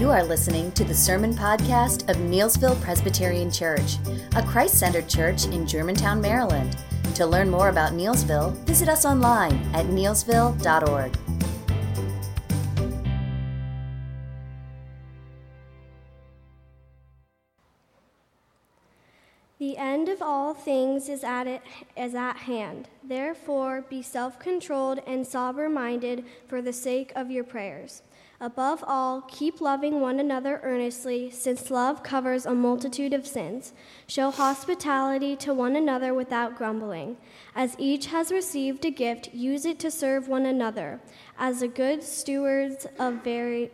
You are listening to the sermon podcast of Neelsville Presbyterian Church, a Christ-centered church in Germantown, Maryland. To learn more about Neelsville, visit us online at neelsville.org. The end of all things is at hand. Therefore, be self-controlled and sober-minded for the sake of your prayers. Above all, keep loving one another earnestly, since love covers a multitude of sins. Show hospitality to one another without grumbling. As each has received a gift, use it to serve one another, as the good stewards of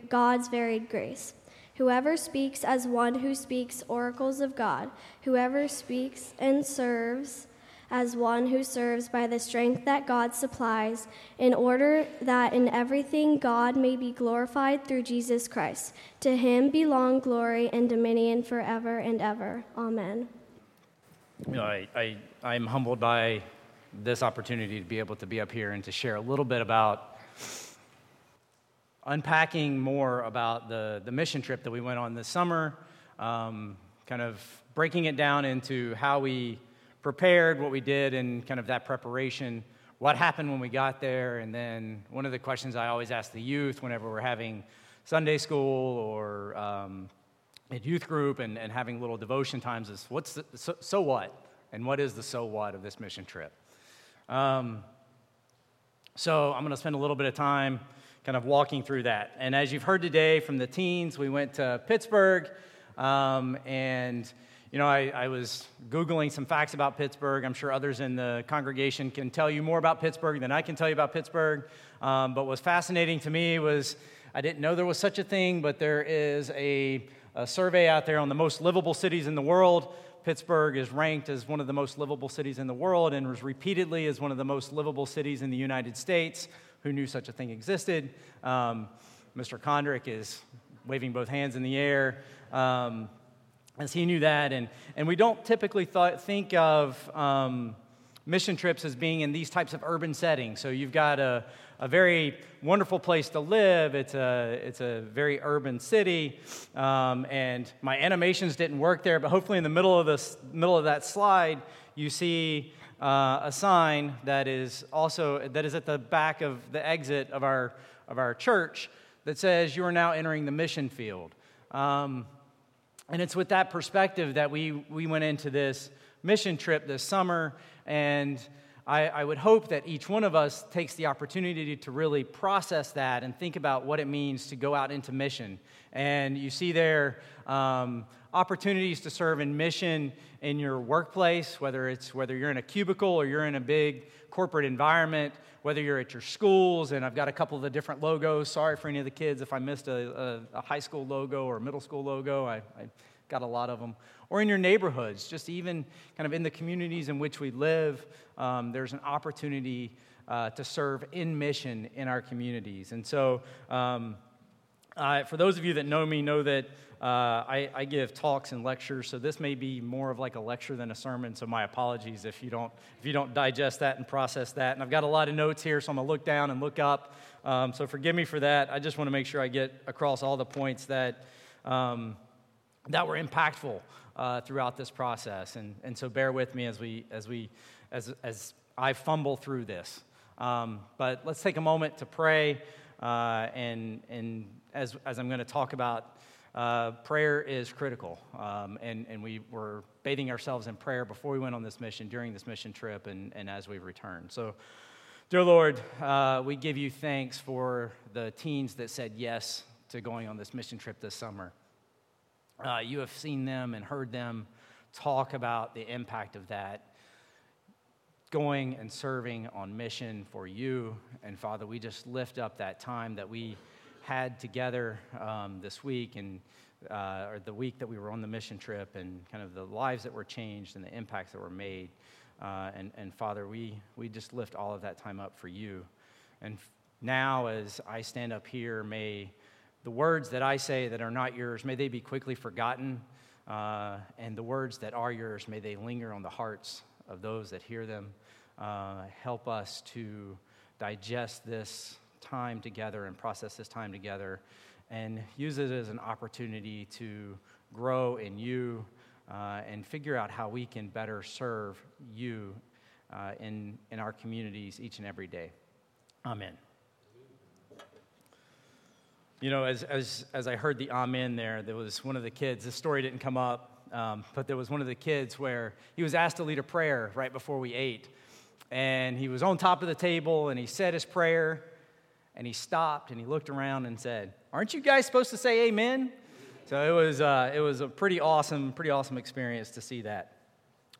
God's varied grace. Whoever speaks as one who speaks oracles of God, whoever speaks and serves as one who serves by the strength that God supplies, in order that in everything God may be glorified through Jesus Christ. To him belong glory and dominion forever and ever. Amen. You know, I'm humbled by this opportunity to be able to be up here and to share a little bit about unpacking more about the mission trip that we went on this summer, kind of breaking it down into how we prepared, what we did, and kind of that preparation, what happened when we got there. And then one of the questions I always ask the youth whenever we're having Sunday school or a youth group and having little devotion times is, what's the so what? And what is the so what of this mission trip? So I'm going to spend a little bit of time kind of walking through that. And as you've heard today from the teens, we went to Pittsburgh, and you know, I was Googling some facts about Pittsburgh. I'm sure others in the congregation can tell you more about Pittsburgh than I can tell you about Pittsburgh, but what was fascinating to me was I didn't know there was such a thing, but there is a survey out there on the most livable cities in the world. Pittsburgh is ranked as one of the most livable cities in the world and was repeatedly as one of the most livable cities in the United States. Who knew such a thing existed? Mr. Kondrick is waving both hands in the air as he knew that. And we don't typically think of mission trips as being in these types of urban settings. So you've got a very wonderful place to live. It's a very urban city. And my animations didn't work there, but hopefully in the middle of that slide, you see a sign that is at the back of the exit of our church that says you are now entering the mission field, and it's with that perspective that we went into this mission trip this summer, and I would hope that each one of us takes the opportunity to really process that and think about what it means to go out into mission. And you see there opportunities to serve in mission in your workplace, whether you're in a cubicle or you're in a big corporate environment, whether you're at your schools, and I've got a couple of the different logos. Sorry for any of the kids if I missed a high school logo or a middle school logo. I got a lot of them. Or in your neighborhoods, just even kind of in the communities in which we live, there's an opportunity to serve in mission in our communities. And so for those of you that know me know that I give talks and lectures, so this may be more of like a lecture than a sermon, so my apologies if you don't digest that and process that. And I've got a lot of notes here, so I'm going to look down and look up, so forgive me for that. I just want to make sure I get across all the points that were impactful throughout this process, and so bear with me as I fumble through this. But let's take a moment to pray, and as I'm going to talk about, prayer is critical, and we were bathing ourselves in prayer before we went on this mission, during this mission trip, and as we've returned. So, dear Lord, we give you thanks for the teens that said yes to going on this mission trip this summer. You have seen them and heard them talk about the impact of that, going and serving on mission for you. And, Father, we just lift up that time that we had together this week, and or the week that we were on the mission trip, and kind of the lives that were changed and the impacts that were made. And Father, we just lift all of that time up for you. And now as I stand up here, may the words that I say that are not yours, may they be quickly forgotten. And the words that are yours, may they linger on the hearts of those that hear them. Help us to digest this time together and process this time together and use it as an opportunity to grow in you and figure out how we can better serve you in our communities each and every day. Amen. You know, as I heard the amen there was one of the kids, this story didn't come up, but there was one of the kids where he was asked to lead a prayer right before we ate. And he was on top of the table, and he said his prayer, and he stopped, and he looked around and said, "Aren't you guys supposed to say amen?" So it was a pretty awesome experience to see that.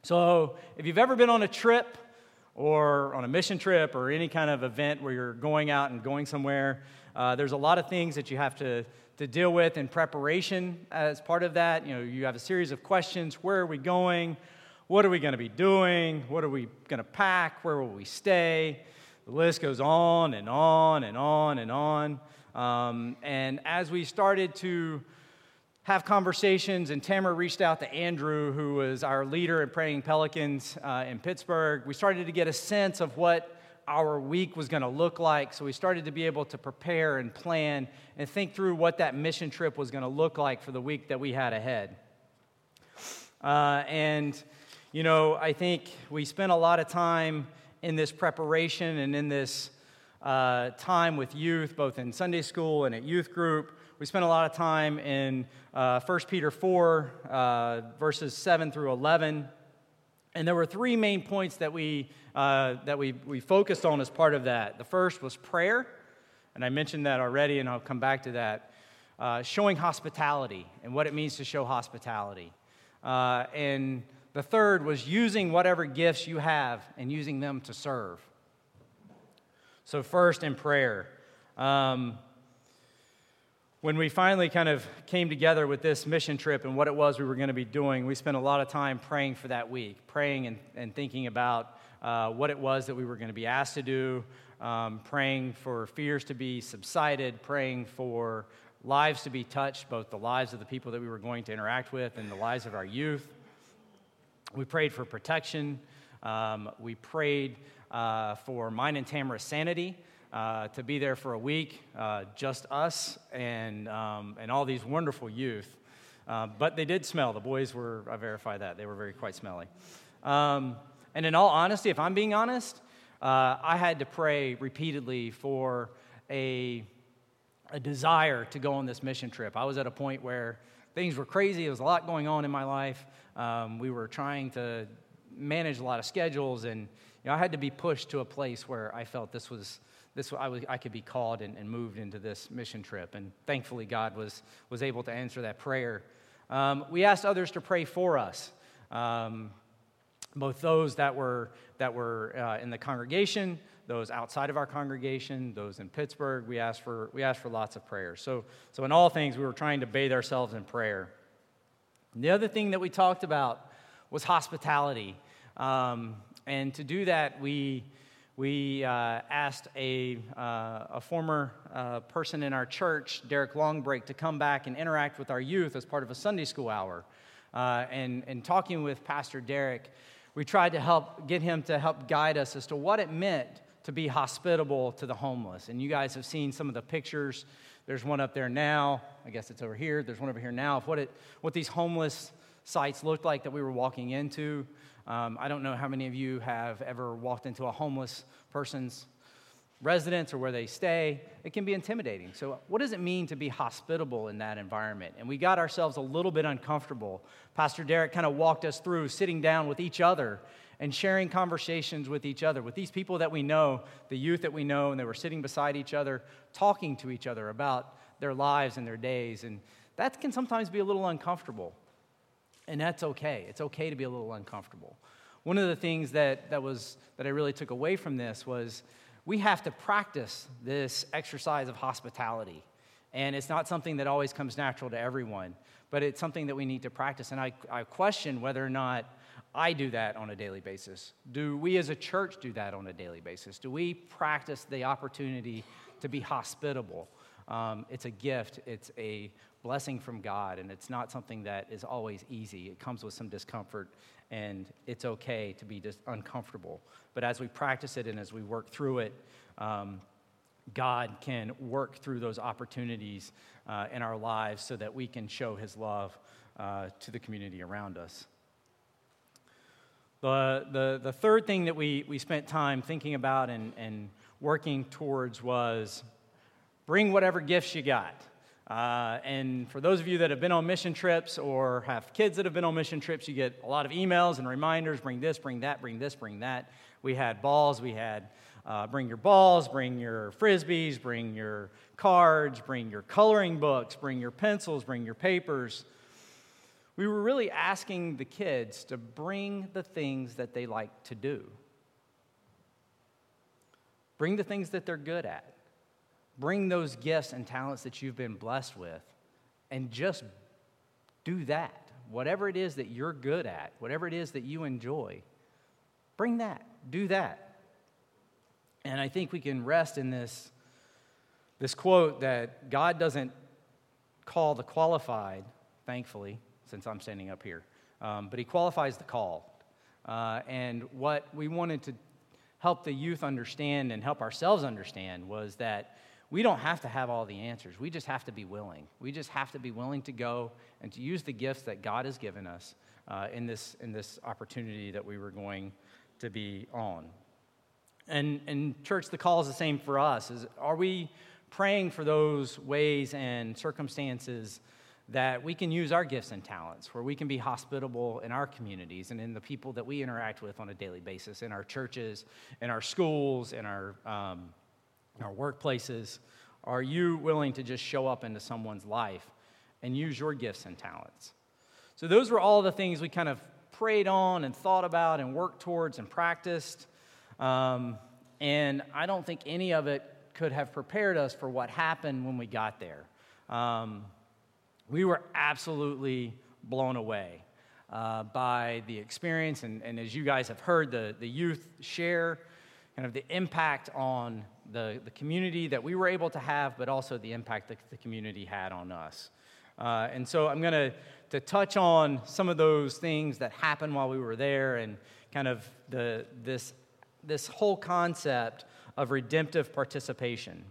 So if you've ever been on a trip or on a mission trip or any kind of event where you're going out and going somewhere, there's a lot of things that you have to deal with in preparation as part of that. You know, you have a series of questions. Where are we going? What are we going to be doing? What are we going to pack? Where will we stay? The list goes on and on and on and on. And as we started to have conversations, and Tamara reached out to Andrew, who was our leader at Praying Pelicans in Pittsburgh, we started to get a sense of what our week was going to look like. So we started to be able to prepare and plan and think through what that mission trip was going to look like for the week that we had ahead. And you know, I think we spent a lot of time in this preparation and in this time with youth, both in Sunday school and at youth group. We spent a lot of time in 1 Peter 4, verses 7 through 11. And there were three main points that we focused on as part of that. The first was prayer, and I mentioned that already, and I'll come back to that. Showing hospitality and what it means to show hospitality. And the third was using whatever gifts you have and using them to serve. So first, in prayer. When we finally kind of came together with this mission trip and what it was we were going to be doing, we spent a lot of time praying for that week, praying and thinking about what it was that we were going to be asked to do, praying for fears to be subsided, praying for lives to be touched, both the lives of the people that we were going to interact with and the lives of our youth. We prayed for protection. We prayed for mine and Tamara's sanity, to be there for a week, just us and all these wonderful youth. But they did smell. The boys were, I verify that, they were quite smelly. And in all honesty, if I'm being honest, I had to pray repeatedly for a desire to go on this mission trip. I was at a point where things were crazy. There was a lot going on in my life. We were trying to manage a lot of schedules, and you know, I had to be pushed to a place where I felt I could be called and moved into this mission trip. And thankfully, God was able to answer that prayer. We asked others to pray for us, both those that were in the congregation, those outside of our congregation, those in Pittsburgh. We asked for lots of prayers. So in all things, we were trying to bathe ourselves in prayer. And the other thing that we talked about was hospitality, and to do that, we asked a former person in our church, Derek Longbrake, to come back and interact with our youth as part of a Sunday school hour, and talking with Pastor Derek, we tried to get him to guide us as to what it meant to be hospitable to the homeless. And you guys have seen some of the pictures. There's one up there now. I guess it's over here. There's one over here now of what these homeless sites looked like that we were walking into. I don't know how many of you have ever walked into a homeless person's residence or where they stay. It can be intimidating. So what does it mean to be hospitable in that environment? And we got ourselves a little bit uncomfortable. Pastor Derek kind of walked us through sitting down with each other and sharing conversations with each other, with these people that we know, the youth that we know, and they were sitting beside each other, talking to each other about their lives and their days, and that can sometimes be a little uncomfortable, and that's okay. It's okay to be a little uncomfortable. One of the things that I really took away from this was we have to practice this exercise of hospitality, and it's not something that always comes natural to everyone, but it's something that we need to practice, and I question whether or not I do that on a daily basis. Do we as a church do that on a daily basis? Do we practice the opportunity to be hospitable? It's a gift. It's a blessing from God, and it's not something that is always easy. It comes with some discomfort, and it's okay to be just uncomfortable. But as we practice it and as we work through it, God can work through those opportunities in our lives so that we can show his love to the community around us. The third thing that we spent time thinking about and working towards was bring whatever gifts you got. And for those of you that have been on mission trips or have kids that have been on mission trips, you get a lot of emails and reminders, bring this, bring that, bring this, bring that. We had balls, we had bring your balls, bring your frisbees, bring your cards, bring your coloring books, bring your pencils, bring your papers. We were really asking the kids to bring the things that they like to do. Bring the things that they're good at. Bring those gifts and talents that you've been blessed with and just do that. Whatever it is that you're good at, whatever it is that you enjoy, bring that, do that. And I think we can rest in this quote that God doesn't call the qualified, thankfully, since I'm standing up here, but he qualifies the called. And what we wanted to help the youth understand and help ourselves understand was that we don't have to have all the answers. We just have to be willing. We just have to be willing to go and to use the gifts that God has given us in this opportunity that we were going to be on. And church, the call is the same for us. Are we praying for those ways and circumstances that we can use our gifts and talents, where we can be hospitable in our communities and in the people that we interact with on a daily basis, in our churches, in our schools, in our workplaces? Are you willing to just show up into someone's life and use your gifts and talents? So those were all the things we kind of prayed on and thought about and worked towards and practiced. And I don't think any of it could have prepared us for what happened when we got there. We were absolutely blown away by the experience, and as you guys have heard, the youth share kind of the impact on the community that we were able to have, but also the impact that the community had on us. And so I'm going to touch on some of those things that happened while we were there, and kind of this whole concept of redemptive participation.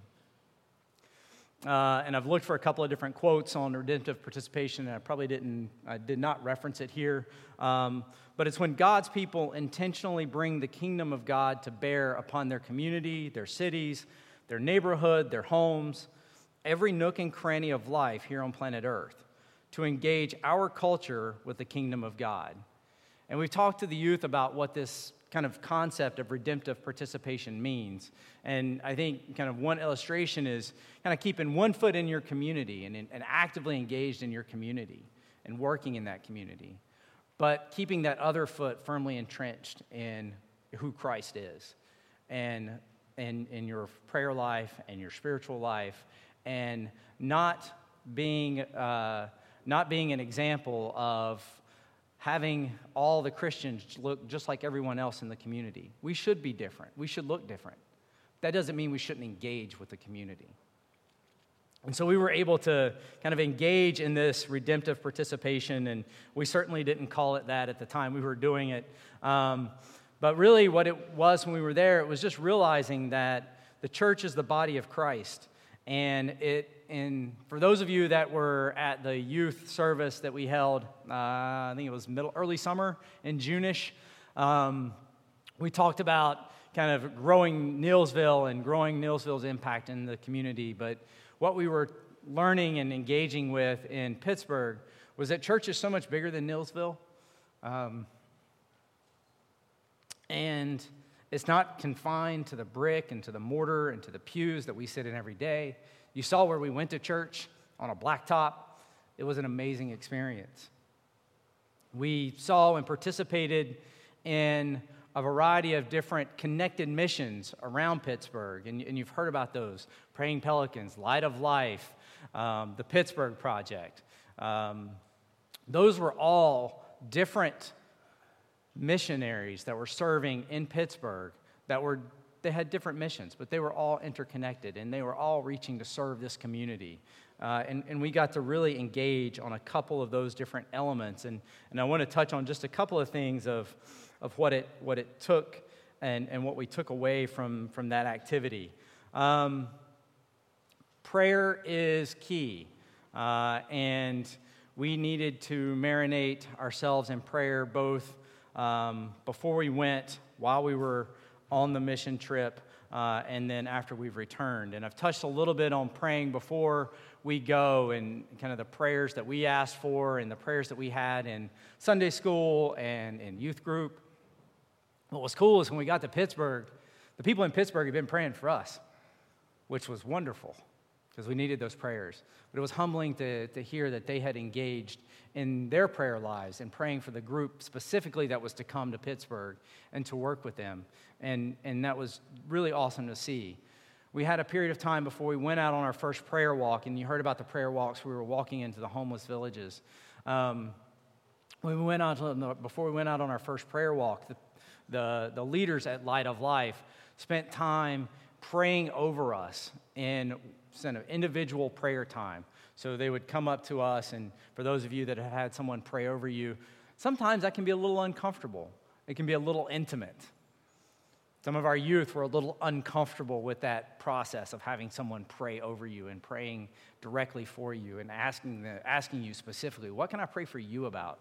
And I've looked for a couple of different quotes on redemptive participation, and I did not reference it here. But it's when God's people intentionally bring the kingdom of God to bear upon their community, their cities, their neighborhood, their homes, every nook and cranny of life here on planet Earth, to engage our culture with the kingdom of God. And we've talked to the youth about what this kind of concept of redemptive participation means. And I think kind of one illustration is kind of keeping one foot in your community and actively engaged in your community and working in that community, but keeping that other foot firmly entrenched in who Christ is and in your prayer life and your spiritual life, and not being an example of having all the Christians look just like everyone else in the community. We should be different. We should look different. That doesn't mean we shouldn't engage with the community. And so we were able to kind of engage in this redemptive participation, and we certainly didn't call it that at the time we were doing it. But really what it was when we were there, it was just realizing that the church is the body of Christ. And for those of you that were at the youth service that we held, I think it was early summer in June-ish, we talked about kind of growing Neelsville and growing Neelsville's impact in the community. But what we were learning and engaging with in Pittsburgh was that church is so much bigger than Neelsville, and it's not confined to the brick and to the mortar and to the pews that we sit in every day. You saw where we went to church on a blacktop. It was an amazing experience. We saw and participated in a variety of different connected missions around Pittsburgh, and you've heard about those: Praying Pelicans, Light of Life, the Pittsburgh Project. Those were all different missionaries that were serving in Pittsburgh they had different missions, but they were all interconnected, and they were all reaching to serve this community. And we got to really engage on a couple of those different elements. And I want to touch on just a couple of things of what it took and what we took away from that activity. prayer is key, and we needed to marinate ourselves in prayer both before we went, while we were on the mission trip, and then after we've returned. And I've touched a little bit on praying before we go and kind of the prayers that we asked for and the prayers that we had in Sunday school and in youth group. What was cool is when we got to Pittsburgh, the people in Pittsburgh had been praying for us, which was wonderful because we needed those prayers. But it was humbling to hear that they had engaged in their prayer lives and praying for the group specifically that was to come to Pittsburgh and to work with them. And that was really awesome to see. We had a period of time before we went out on our first prayer walk, and you heard about the prayer walks. We were walking into the homeless villages. Before we went out on our first prayer walk, the leaders at Light of Life spent time praying over us in an individual prayer time. So they would come up to us, and for those of you that have had someone pray over you, sometimes that can be a little uncomfortable. It can be a little intimate. Some of our youth were a little uncomfortable with that process of having someone pray over you and praying directly for you and asking you specifically, what can I pray for you about?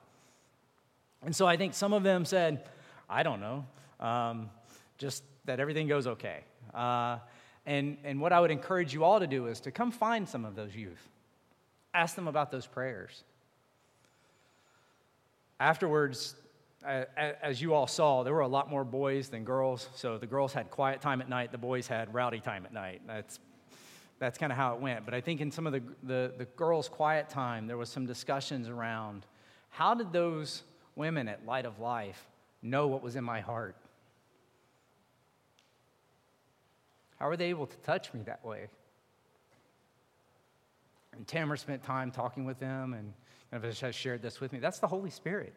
And so I think some of them said, I don't know, just that everything goes okay. And what I would encourage you all to do is to come find some of those youth. Ask them about those prayers. Afterwards, as you all saw, there were a lot more boys than girls, so the girls had quiet time at night, the boys had rowdy time at night. That's kind of how it went. But I think in some of the girls' quiet time, there was some discussions around how did those women at Light of Life know what was in my heart? How were they able to touch me that way? And Tamara spent time talking with them and kind of has shared this with me. That's the Holy Spirit.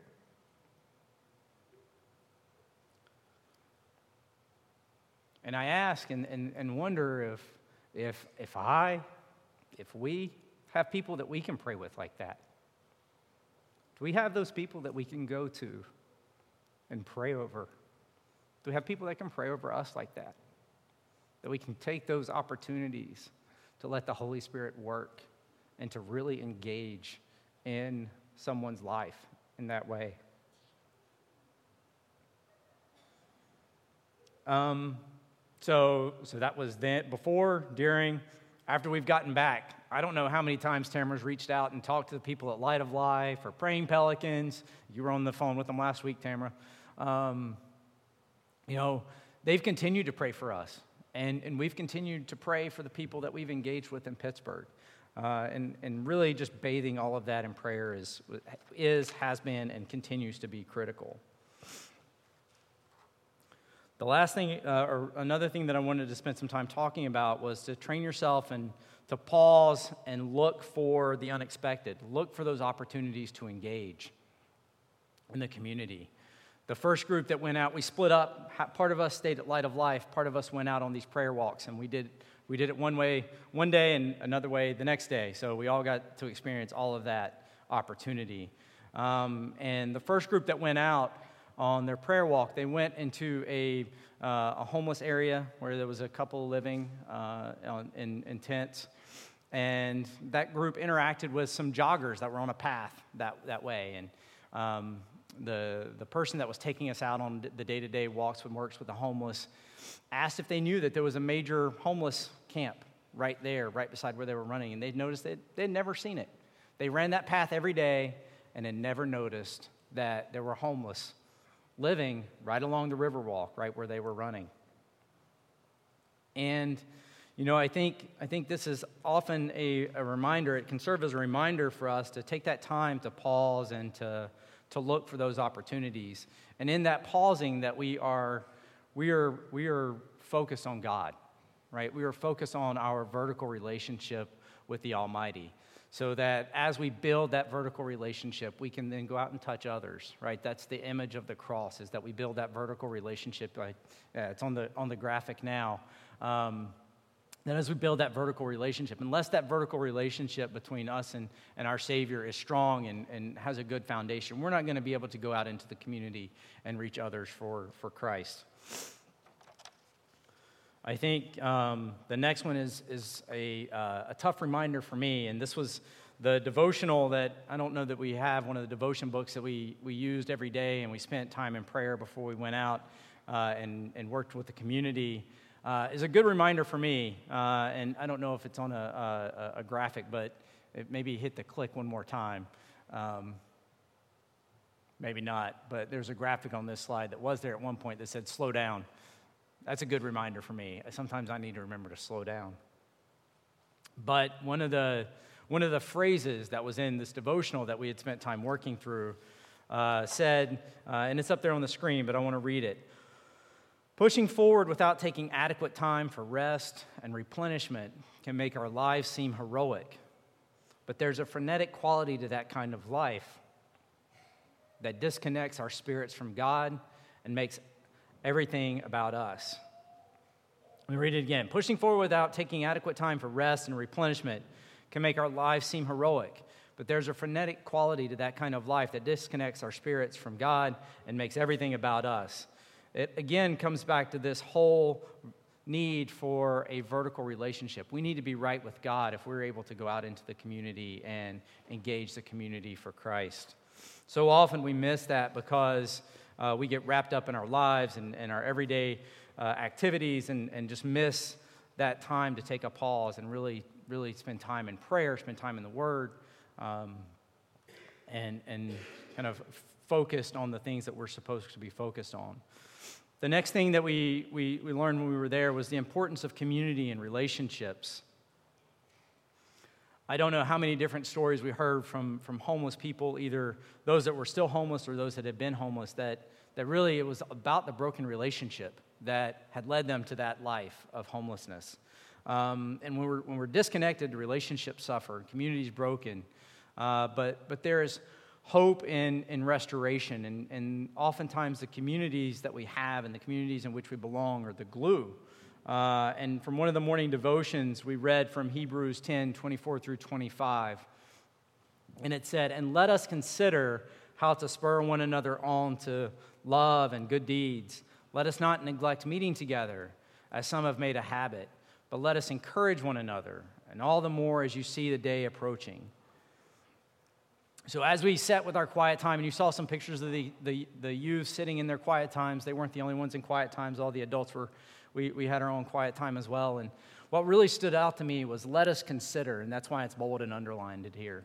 And I ask and wonder if we have people that we can pray with like that. Do we have those people that we can go to and pray over? Do we have people that can pray over us like that? That we can take those opportunities to let the Holy Spirit work and to really engage in someone's life in that way. So that was then, before, during, after we've gotten back. I don't know how many times Tamara's reached out and talked to the people at Light of Life or Praying Pelicans. You were on the phone with them last week, Tamara. They've continued to pray for us. And we've continued to pray for the people that we've engaged with in Pittsburgh. And really just bathing all of that in prayer has been, and continues to be critical. The last thing, or another thing that I wanted to spend some time talking about was to train yourself and to pause and look for the unexpected. Look for those opportunities to engage in the community. The first group that went out, we split up. Part of us stayed at Light of Life. Part of us went out on these prayer walks, and we did it one day, and another way the next day. So we all got to experience all of that opportunity. And the first group that went out on their prayer walk, they went into a homeless area where there was a couple living in tents, and that group interacted with some joggers that were on a path that way, and The person that was taking us out on the day-to-day walks and works with the homeless asked if they knew that there was a major homeless camp right there, right beside where they were running, and they'd noticed that they'd never seen it. They ran that path every day and had never noticed that there were homeless living right along the riverwalk, right where they were running. And, I think this is often a reminder. It can serve as a reminder for us to take that time to pause and to look for those opportunities, and in that pausing, that we are focused on God, right? We are focused on our vertical relationship with the Almighty, so that as we build that vertical relationship, we can then go out and touch others, right? That's the image of the cross, is that we build that vertical relationship. It's on the graphic now. Then as we build that vertical relationship, unless that vertical relationship between us and our Savior is strong and has a good foundation, we're not going to be able to go out into the community and reach others for Christ. I think the next one is a tough reminder for me, and this was the devotional that I don't know that we have, one of the devotion books that we used every day, and we spent time in prayer before we went out and worked with the community, is a good reminder for me, and I don't know if it's on a graphic, but it maybe hit the click one more time. Maybe not, but there's a graphic on this slide that was there at one point that said, slow down. That's a good reminder for me. Sometimes I need to remember to slow down. But one of the phrases that was in this devotional that we had spent time working through said, and it's up there on the screen, but I want to read it. Pushing forward without taking adequate time for rest and replenishment can make our lives seem heroic. But there's a frenetic quality to that kind of life that disconnects our spirits from God and makes everything about us. Let me read it again. Pushing forward without taking adequate time for rest and replenishment can make our lives seem heroic, but there's a frenetic quality to that kind of life that disconnects our spirits from God and makes everything about us. It again comes back to this whole need for a vertical relationship. We need to be right with God if we're able to go out into the community and engage the community for Christ. So often we miss that because we get wrapped up in our lives and our everyday activities and just miss that time to take a pause and really spend time in prayer, spend time in the Word, and kind of focused on the things that we're supposed to be focused on. The next thing that we learned when we were there was the importance of community and relationships. I don't know how many different stories we heard from homeless people, either those that were still homeless or those that had been homeless, that really it was about the broken relationship that had led them to that life of homelessness. And when we're disconnected, the relationships suffer, community's broken. But there is hope in restoration, and oftentimes the communities that we have and the communities in which we belong are the glue. And from one of the morning devotions, we read from Hebrews 10:24 through 25. And it said, "And let us consider how to spur one another on to love and good deeds. Let us not neglect meeting together, as some have made a habit, but let us encourage one another, and all the more as you see the day approaching." So as we sat with our quiet time, and you saw some pictures of the youth sitting in their quiet times. They weren't the only ones in quiet times. All the adults were. We had our own quiet time as well. And what really stood out to me was, let us consider, and that's why it's bold and underlined here.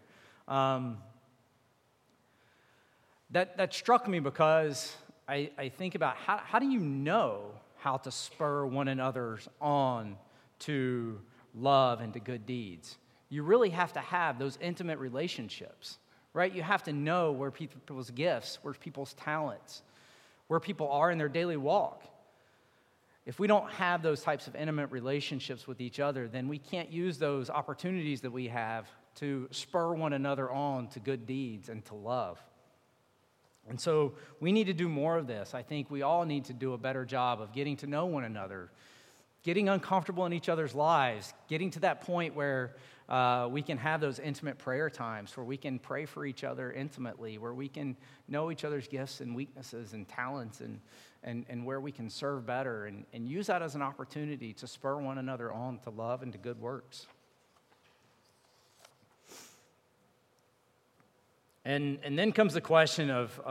That struck me because I think about how do you know how to spur one another on to love and to good deeds? You really have to have those intimate relationships, right? You have to know where people's gifts, where people's talents, where people are in their daily walk. If we don't have those types of intimate relationships with each other, then we can't use those opportunities that we have to spur one another on to good deeds and to love. And so we need to do more of this. I think we all need to do a better job of getting to know one another, getting uncomfortable in each other's lives, getting to that point where we can have those intimate prayer times, where we can pray for each other intimately, where we can know each other's gifts and weaknesses and talents and where we can serve better and use that as an opportunity to spur one another on to love and to good works. And then comes the question of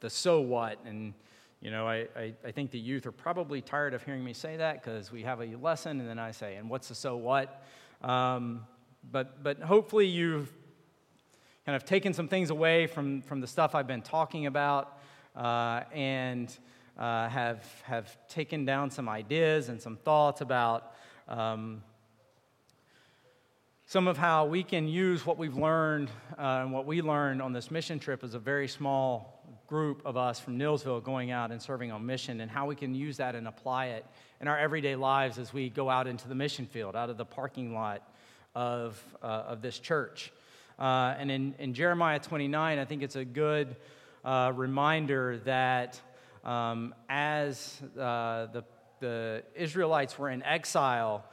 the so what. And, you know, I think the youth are probably tired of hearing me say that because we have a lesson and then I say, and what's the so what? But hopefully you've kind of taken some things away from the stuff I've been talking about and have taken down some ideas and some thoughts about some of how we can use what we've learned and what we learned on this mission trip as a very small group of us from Neelsville going out and serving on mission, and how we can use that and apply it in our everyday lives as we go out into the mission field, out of the parking lot of this church. And in Jeremiah 29, I think it's a good reminder that as the Israelites were in exile,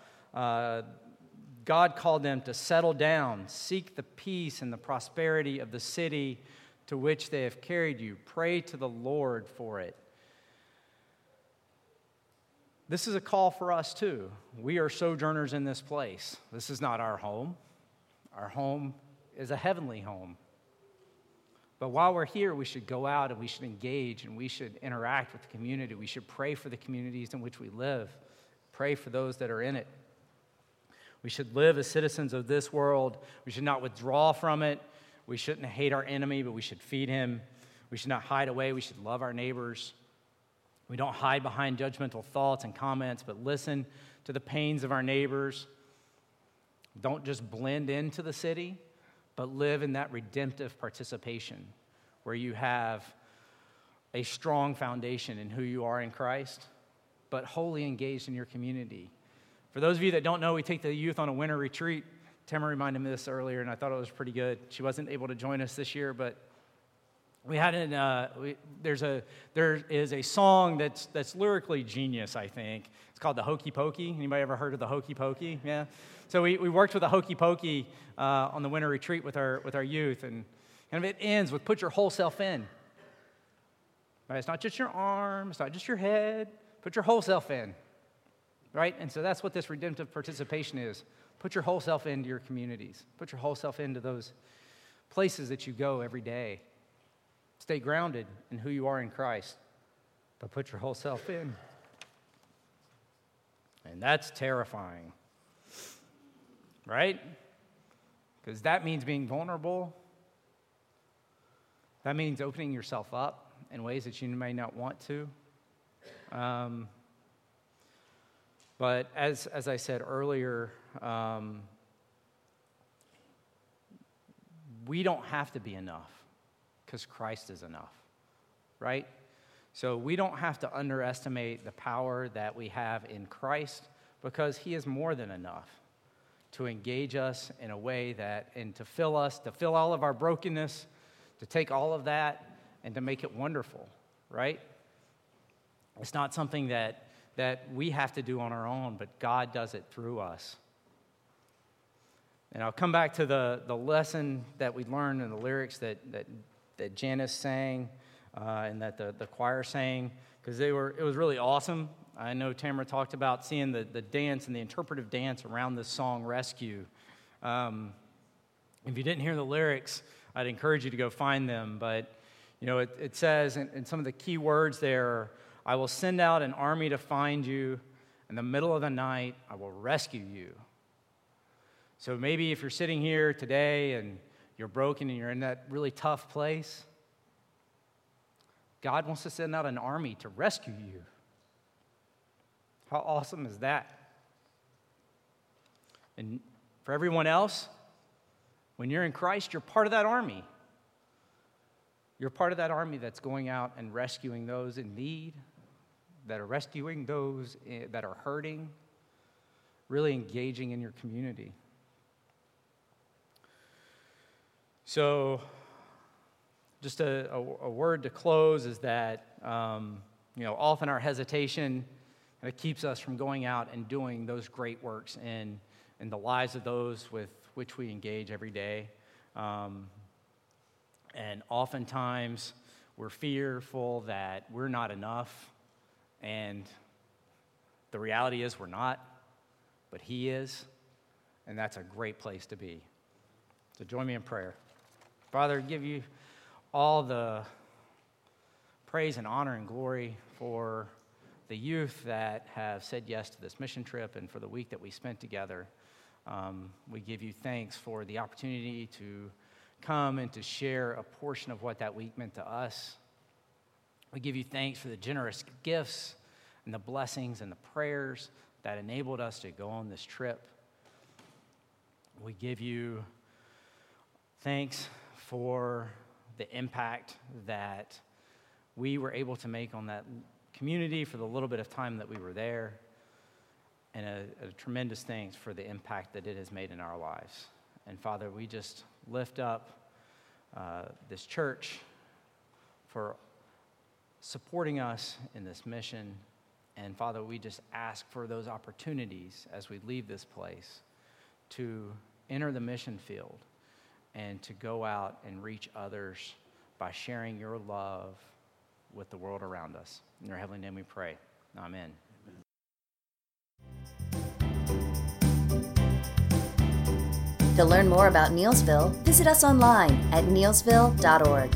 God called them to settle down, seek the peace and the prosperity of the city to which they have carried you. Pray to the Lord for it. This is a call for us too. We are sojourners in this place. This is not our home. Our home is a heavenly home. But while we're here, we should go out and we should engage and we should interact with the community. We should pray for the communities in which we live. Pray for those that are in it. We should live as citizens of this world. We should not withdraw from it. We shouldn't hate our enemy, but we should feed him. We should not hide away. We should love our neighbors. We don't hide behind judgmental thoughts and comments, but listen to the pains of our neighbors. Don't just blend into the city, but live in that redemptive participation where you have a strong foundation in who you are in Christ, but wholly engaged in your community. For those of you that don't know, we take the youth on a winter retreat. Tamara reminded me of this earlier, and I thought it was pretty good. She wasn't able to join us this year, but we had there is a song that's lyrically genius, I think. It's called the Hokey Pokey. Anybody ever heard of the Hokey Pokey? Yeah. So we worked with the Hokey Pokey on the winter retreat with our youth, and kind of it ends with put your whole self in. Right? It's not just your arm, it's not just your head. Put your whole self in. Right? And so that's what this redemptive participation is. Put your whole self into your communities. Put your whole self into those places that you go every day. Stay grounded in who you are in Christ, but put your whole self in. And that's terrifying, right? Because that means being vulnerable. That means opening yourself up in ways that you may not want to. But as I said earlier, we don't have to be enough. Because Christ is enough, right? So we don't have to underestimate the power that we have in Christ because he is more than enough to engage us in a way that, and to fill us, to fill all of our brokenness, to take all of that and to make it wonderful, right? It's not something that we have to do on our own, but God does it through us. And I'll come back to the lesson that we learned in the lyrics that Janice sang and that the choir sang, because it was really awesome. I know Tamara talked about seeing the dance and the interpretive dance around this song, Rescue. If you didn't hear the lyrics, I'd encourage you to go find them. But, you know, it says, and some of the key words there, I will send out an army to find you. In the middle of the night, I will rescue you. So maybe if you're sitting here today and you're broken and you're in that really tough place, God wants to send out an army to rescue you. How awesome is that? And for everyone else, when you're in Christ, you're part of that army. You're part of that army that's going out and rescuing those in need, that are rescuing those that are hurting, really engaging in your community. So just a word to close is that, often our hesitation kind of keeps us from going out and doing those great works in the lives of those with which we engage every day. And oftentimes we're fearful that we're not enough, and the reality is we're not, but he is, and that's a great place to be. So join me in prayer. Father, give you all the praise and honor and glory for the youth that have said yes to this mission trip and for the week that we spent together. We give you thanks for the opportunity to come and to share a portion of what that week meant to us. We give you thanks for the generous gifts and the blessings and the prayers that enabled us to go on this trip. We give you thanks for the impact that we were able to make on that community for the little bit of time that we were there, and a tremendous thanks for the impact that it has made in our lives. And Father, we just lift up this church for supporting us in this mission, and Father, we just ask for those opportunities as we leave this place to enter the mission field and to go out and reach others by sharing your love with the world around us. In your heavenly name we pray. Amen. To learn more about Neelsville, visit us online at neelsville.org.